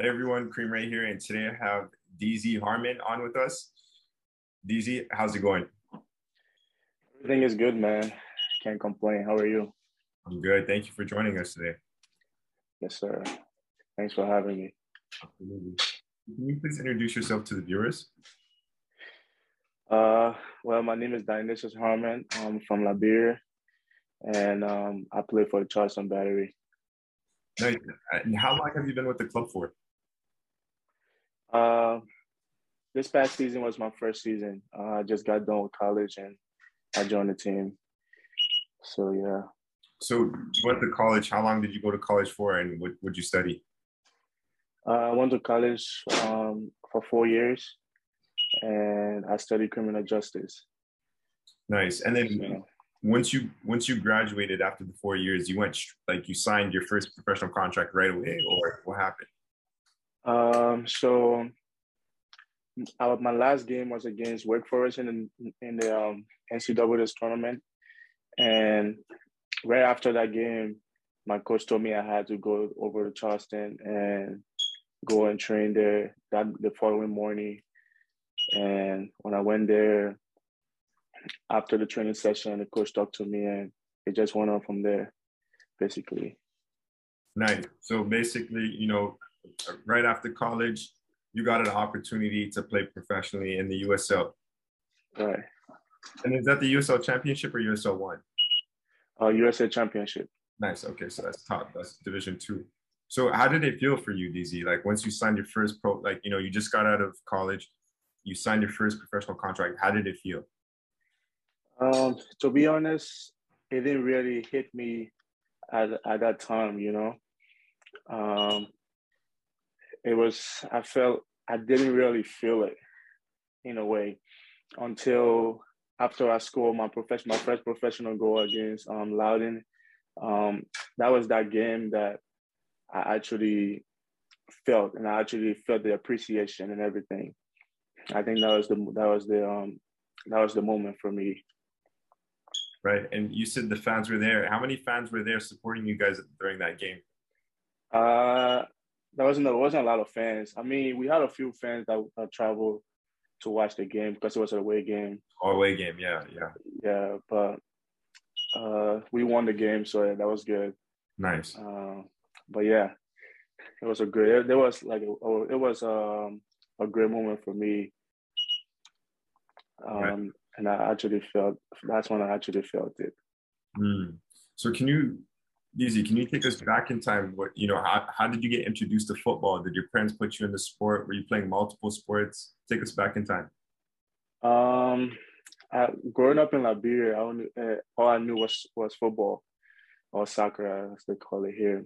Hey everyone, Kareem Rae here, and today I have DZ Harmon on with us. DZ, how's it going? Everything is good, man. Can't complain. How are you? I'm good. Thank you for joining us today. Yes, sir. Thanks for having me. Absolutely. Can you please introduce yourself to the viewers? Well, my name is Dionysius Harmon. I'm from Liberia, and I play for the Charleston Battery. Nice. And how long have you been with the club for? This past season was my first season. I just got done with college, and I joined the team. So, yeah. So, you went to college. How long did you go to college for, and what would you study? I went to college for 4 years, and I studied criminal justice. Nice. And then once you graduated after the 4 years, you went, like, you signed your first professional contract right away, or what happened? So my last game was against Wake Forest in the NCAA tournament, and right after that game, my coach told me I had to go over to Charleston and go and train there the following morning. And when I went there, after the training session, the coach talked to me, and it just went on from there, basically. Nice. So basically, you know, right after college, you got an opportunity to play professionally in the USL. Right. And is that the USL Championship or USL 1? USL Championship. Nice. Okay, so that's top. That's Division 2. So how did it feel for you, DZ? Like, once you signed your first you just got out of college, you signed your first professional contract. How did it feel? To be honest, it didn't really hit me at that time, you know. I didn't really feel it in a way until after I scored my first professional goal against Loudoun. That was that game that I actually felt, and I actually felt the appreciation and everything. I think that was the moment for me. Right, and you said the fans were there. How many fans were there supporting you guys during that game? There wasn't a lot of fans. I mean, we had a few fans that traveled to watch the game because it was an away game. Oh, away game, yeah. Yeah, but we won the game, so that was good. Nice. But yeah, it was a great moment for me. Right. And that's when I actually felt it. Mm. So DZ, can you take us back in time? How did you get introduced to football? Did your parents put you in the sport? Were you playing multiple sports? Take us back in time. Growing up in Liberia, all I knew was football, or soccer, as they call it here.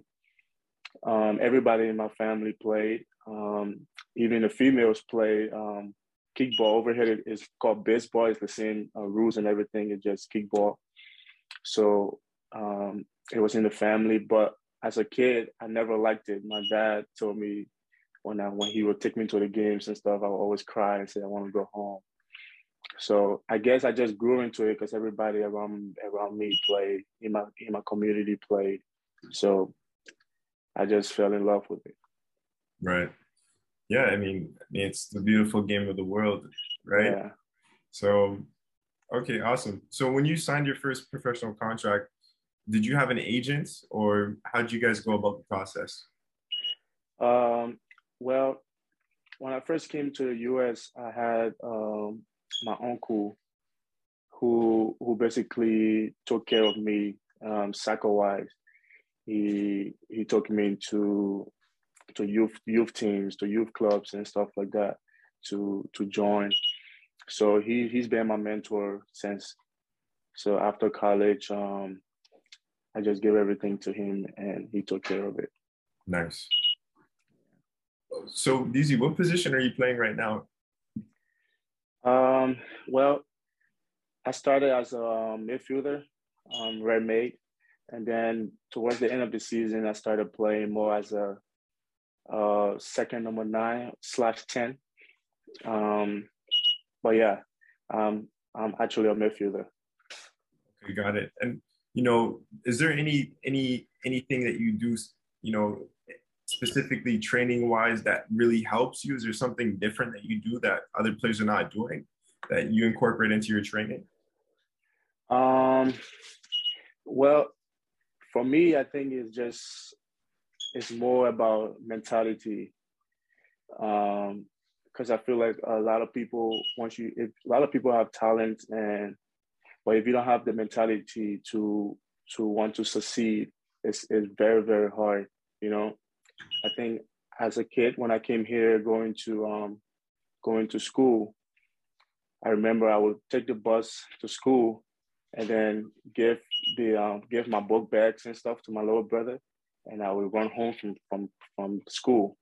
Everybody in my family played. Even the females played. Kickball over here is called baseball. It's the same rules and everything. It's just kickball. So it was in the family. But as a kid, I never liked it. My dad told me when he would take me to the games and stuff, I would always cry and say, I want to go home. So I guess I just grew into it because everybody around me played, in my community played. So I just fell in love with it. Right. Yeah, I mean, it's the beautiful game of the world, right? Yeah. So, okay, awesome. So when you signed your first professional contract, did you have an agent, or how did you guys go about the process? Well, when I first came to the U.S., I had my uncle who basically took care of me soccer-wise. He took me to youth teams, to youth clubs and stuff like that to join. So he's been my mentor since. So after college, I just gave everything to him, and he took care of it. Nice. So DZ, what position are you playing right now? Well, I started as a midfielder, red mate, and then towards the end of the season, I started playing more as a second number 9/10, but yeah, I'm actually a midfielder. Okay, got it. And is there anything that you do, specifically training wise that really helps you? Is there something different that you do that other players are not doing that you incorporate into your training? Well, for me, I think it's more about mentality. Because I feel like a lot of people, a lot of people have talent, but if you don't have the mentality to want to succeed, it's very, very hard. You know, I think as a kid, when I came here, going to school, I remember I would take the bus to school, and then give my book bags and stuff to my little brother, and I would run home from school.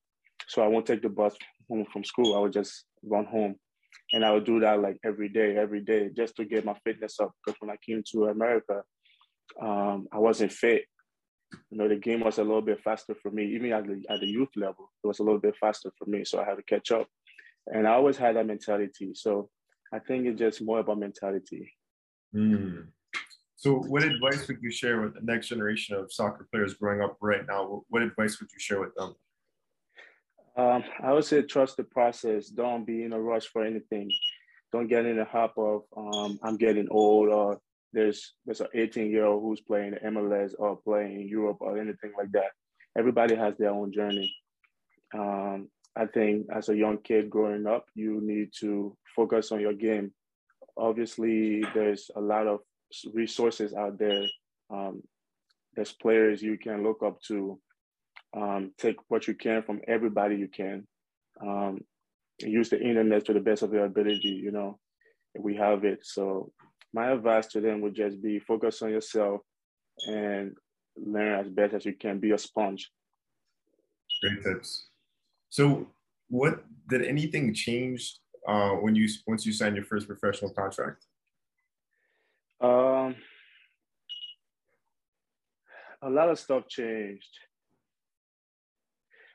So I won't take the bus home from school. I would just run home. And I would do that like every day, just to get my fitness up. Because when I came to America, I wasn't fit. You know, the game was a little bit faster for me. Even at the youth level, it was a little bit faster for me. So I had to catch up. And I always had that mentality. So I think it's just more about mentality. Mm. So what advice would you share with the next generation of soccer players growing up right now? What advice would you share with them? I would say trust the process. Don't be in a rush for anything. Don't get in a hop of I'm getting old, or there's an 18-year-old who's playing the MLS or playing in Europe or anything like that. Everybody has their own journey. I think as a young kid growing up, you need to focus on your game. Obviously, there's a lot of resources out there. There's players you can look up to. Take what you can from everybody you can. Use the internet to the best of your ability, you know. We have it. So my advice to them would just be focus on yourself and learn as best as you can. Be a sponge. Great tips. So what did anything change once you signed your first professional contract? A lot of stuff changed.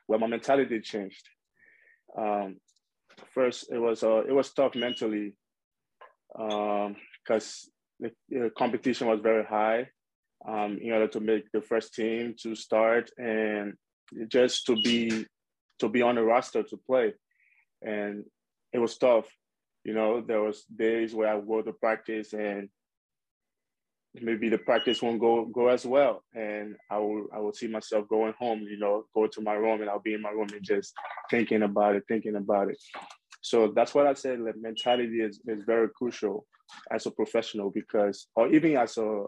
Well, my mentality changed. First, it was tough mentally because the competition was very high. In order to make the first team to start and just to be on the roster to play, and it was tough. You know, there was days where I would go to practice and maybe the practice won't go as well, and I will see myself going home, you know, go to my room, and I'll be in my room and just thinking about it. So that's what I said, like, mentality is very crucial as a professional, because, or even as a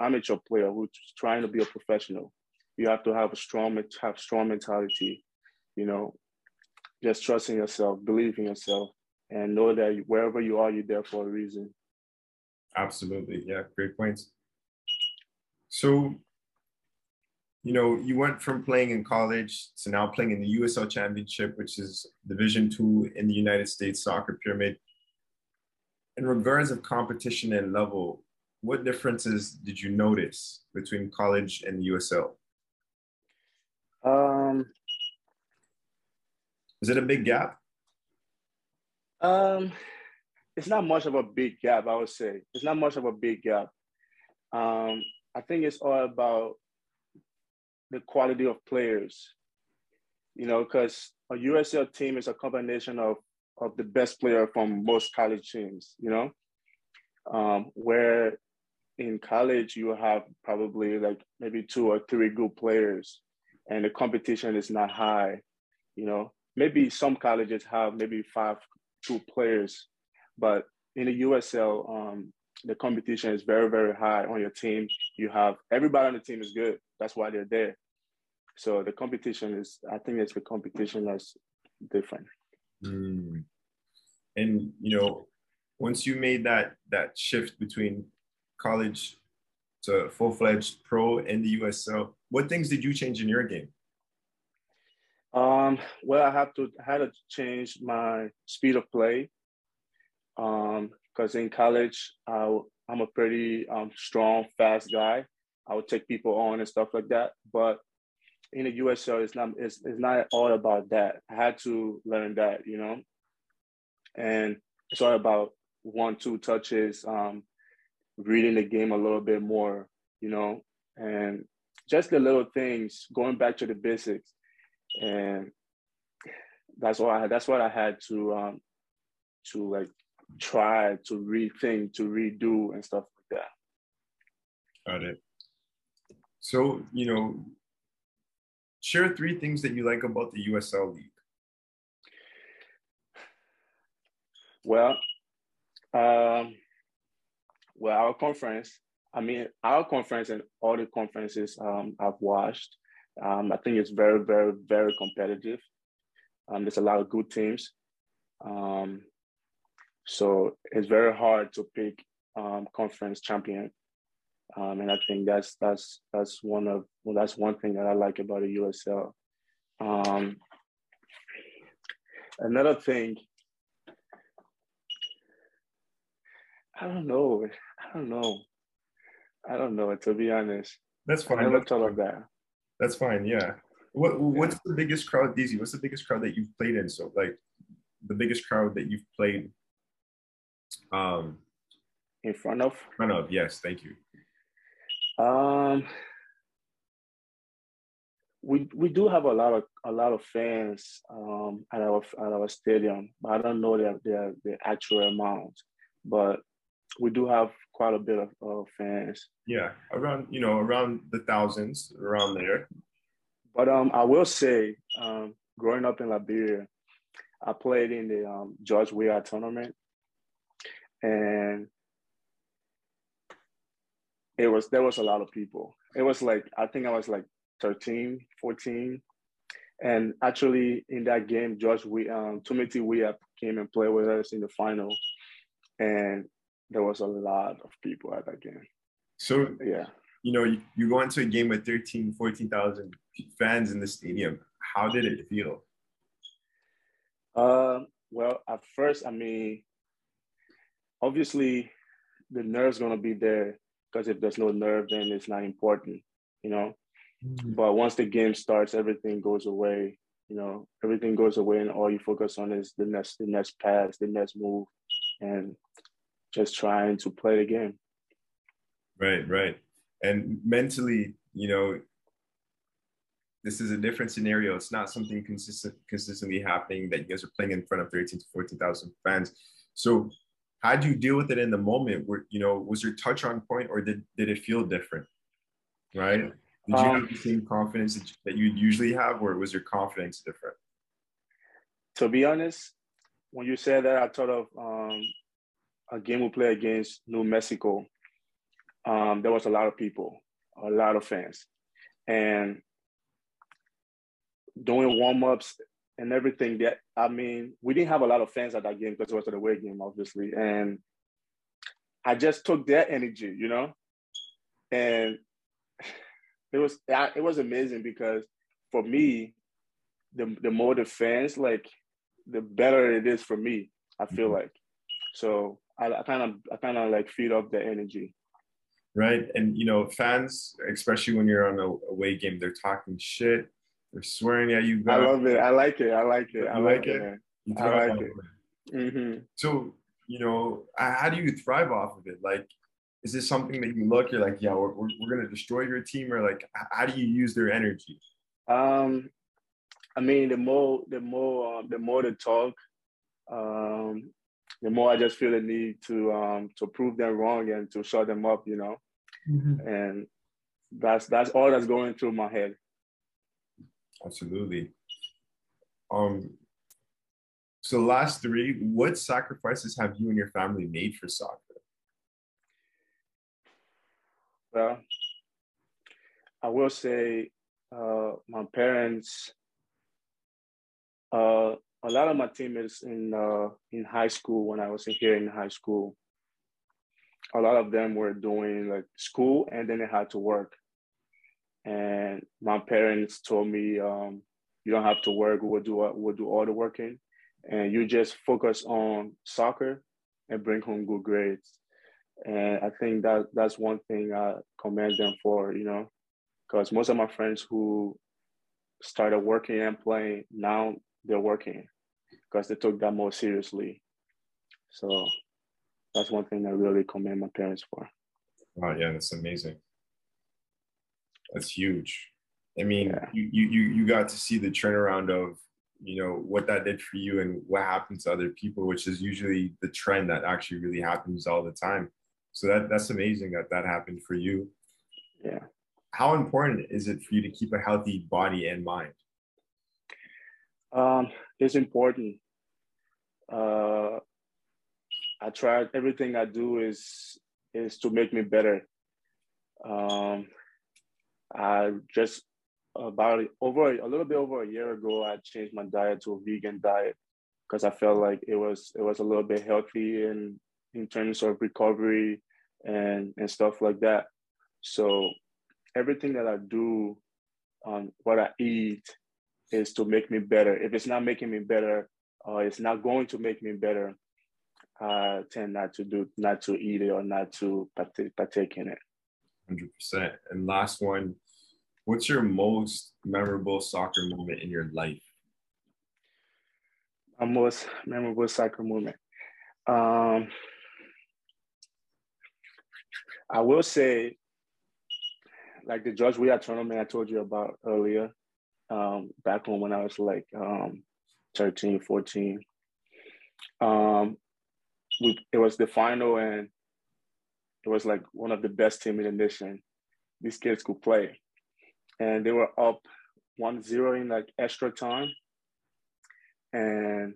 amateur player who's trying to be a professional, you have to have a strong mentality, you know, just trusting yourself, believe in yourself, and know that wherever you are, you're there for a reason. Absolutely. Yeah. Great points. So, you know, you went from playing in college to now playing in the USL Championship, which is Division II in the United States soccer pyramid. In regards of competition and level, what differences did you notice between college and the USL? Is it a big gap? It's not much of a big gap, I would say. It's not much of a big gap. I think it's all about the quality of players, you know, because a USL team is a combination of the best player from most college teams, you know, where in college you have probably like maybe 2 or 3 good players and the competition is not high, you know. Maybe some colleges have maybe 5 good players. But in the USL, the competition is very, very high on your team. You have everybody on the team is good. That's why they're there. So the competition is, I think it's the competition that's different. Mm. And, you know, once you made that shift between college to full-fledged pro and the USL, what things did you change in your game? Well, I had to change my speed of play. Because in college, I'm a pretty strong, fast guy. I would take people on and stuff like that. But in the USL, it's not all about that. I had to learn that, you know. And it's all about 1-2 touches, reading the game a little bit more, you know, and just the little things, going back to the basics. And that's what I had to like try to rethink, to redo and stuff like that. Got it. So, you know, share three things that you like about the USL League. Well, our conference, I mean, our conference and all the conferences I've watched, I think it's very, very, very competitive. There's a lot of good teams. So it's very hard to pick conference champion. And I think that's one thing that I like about the USL. Another thing, I don't know. To be honest, that's fine. I never thought of that. That's fine. Yeah. What's the biggest crowd, DZ? What's the biggest crowd that you've played in? So, like, the biggest crowd that you've played in front of. In front of. Yes. Thank you. We do have a lot of fans at our stadium, but I don't know the actual amount, but we do have quite a bit of fans. Yeah, around the thousands, around there. But I will say, growing up in Liberia, I played in the George Weah tournament, and there was a lot of people. It was like, I think I was like 13, 14. And actually in that game, Tumiti Weah came and played with us in the final. And there was a lot of people at that game. So, yeah, you know, you go into a game with 13, 14,000 fans in the stadium. How did it feel? Well, at first, I mean, obviously the nerve's going to be there, because if there's no nerve, then it's not important, you know? Mm-hmm. But once the game starts, everything goes away, you know? Everything goes away, and all you focus on is the next pass, the next move, and just trying to play the game. Right. And mentally, you know, this is a different scenario. It's not something consistently happening that you guys are playing in front of 13 to 14,000 fans. So how do you deal with it in the moment? Where, you know, was your touch on point, or did it feel different? Right? Did you have the same confidence that you'd usually have, or was your confidence different? To be honest, when you said that, I thought of a game we played against New Mexico. There was a lot of people, a lot of fans. And doing warm-ups and everything, we didn't have a lot of fans at that game because it was an away game, obviously. And I just took their energy, you know? And it was amazing, because for me, the more the fans, like, the better it is for me, I feel like. So I kind of like feed off the energy. Right. And, you know, fans, especially when you're on a away game, they're talking shit. They're swearing at you. I love it. I like it. Mm-hmm. So, you know, how do you thrive off of it? Like, is this something that you look, you're like, yeah, we're going to destroy your team? Or, like, how do you use their energy? I mean, the more they talk, the more I just feel the need to prove them wrong and to shut them up, you know. Mm-hmm. And that's all that's going through my head. Absolutely. So last three, what sacrifices have you and your family made for soccer? Well, I will say my parents. A lot of my teammates in high school, when I was here in high school, a lot of them were doing like school, and then they had to work. And my parents told me, you don't have to work. We'll do all the working, and you just focus on soccer and bring home good grades. And I think that's one thing I commend them for, you know, because most of my friends who started working and playing, now they're working because they took that more seriously. So that's one thing I really commend my parents for. Wow, yeah, that's amazing. That's huge. I mean, yeah. you got to see the turnaround of, you know, what that did for you and what happened to other people, which is usually the trend that actually really happens all the time. So that's amazing that that happened for you. Yeah. How important is it for you to keep a healthy body and mind? It's important. I try, everything I do is to make me better. I just a little bit over a year ago, I changed my diet to a vegan diet because I felt like it was a little bit healthy in terms of recovery and stuff like that. So everything that I do, what I eat, is to make me better. If it's not making me better, it's not going to make me better, I tend not to eat it or not to partake in it. 100%. And last one, what's your most memorable soccer moment in your life? My most memorable soccer moment. I will say, like the George Weah tournament I told you about earlier, back when I was like 13, 14. It was the final, and it was like one of the best team in the nation. These kids could play. And they were up 1-0 in like extra time. And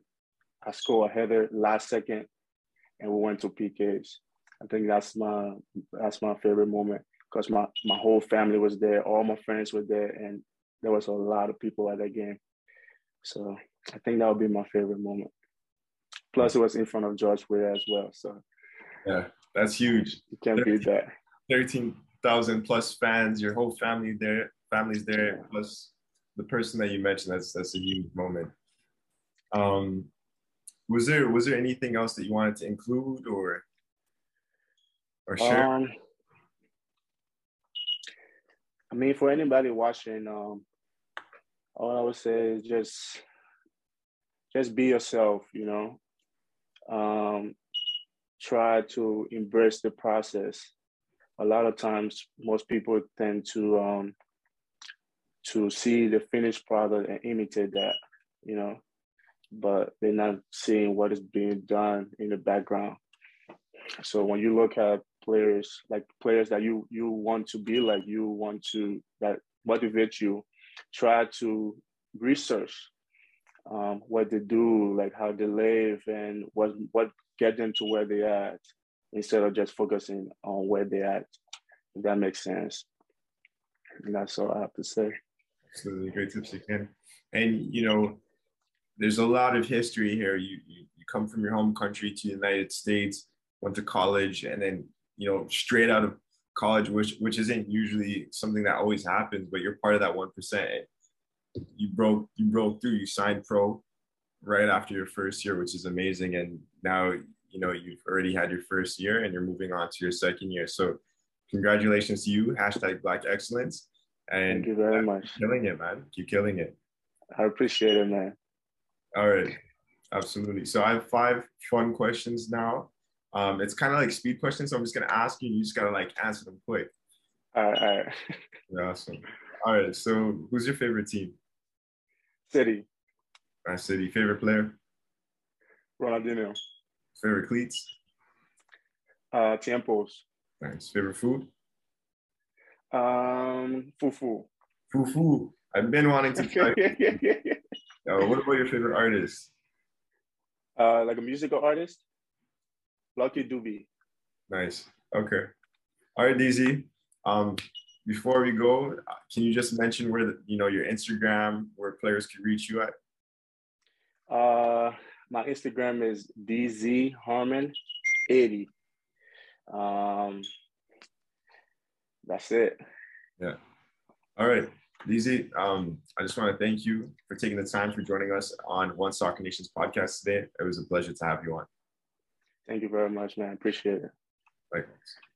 I scored a header last second, and we went to PKs. I think that's my favorite moment because my whole family was there. All my friends were there, and there was a lot of people at that game. So I think that would be my favorite moment. Plus, it was in front of George Weah as well. So yeah, that's huge. You can't beat that. 13,000 plus fans, your whole family there, family's there, yeah. Plus the person that you mentioned. That's a huge moment. Was there anything else that you wanted to include or share? I mean, for anybody watching, all I would say is just be yourself, you know. Try to embrace the process. A lot of times, most people tend to see the finished product and imitate that, you know, but they're not seeing what is being done in the background. So when you look at players that you want to be like, you want to, that motivate you, try to research what they do, like how they live and what get them to where they are at, instead of just focusing on where they are at, if that makes sense. And that's all I have to say. Absolutely, great tips again. And, you know, there's a lot of history here. You come from your home country to the United States, went to college, and then, you know, straight out of college, which isn't usually something that always happens, but you're part of that 1%. You broke through, you signed pro right after your first year, which is amazing. And now, you know, you've already had your first year and you're moving on to your second year. So congratulations to you, #BlackExcellence. And thank you very much. Keep killing it, man. Keep killing it. I appreciate it, man. All right. Absolutely. So I have 5 fun questions now. It's kind of like speed questions. So I'm just going to ask you, and you just got to like answer them quick. All right. Awesome. All right. So who's your favorite team? City. All right, City. Favorite player? Ronaldinho. Favorite cleats? Tiempos. Nice. Favorite food? Fufu. Fufu. I've been wanting to try. What about your favorite artist? Like a musical artist? Lucky Doobie. Nice. Okay. All right, DZ. Before we go, can you just mention where your Instagram, where players can reach you at? My Instagram is DZ Harmon 80. That's it. Yeah. All right, DZ. I just want to thank you for taking the time for joining us on One Soccer Nation's podcast today. It was a pleasure to have you on. Thank you very much, man. Appreciate it. Likewise.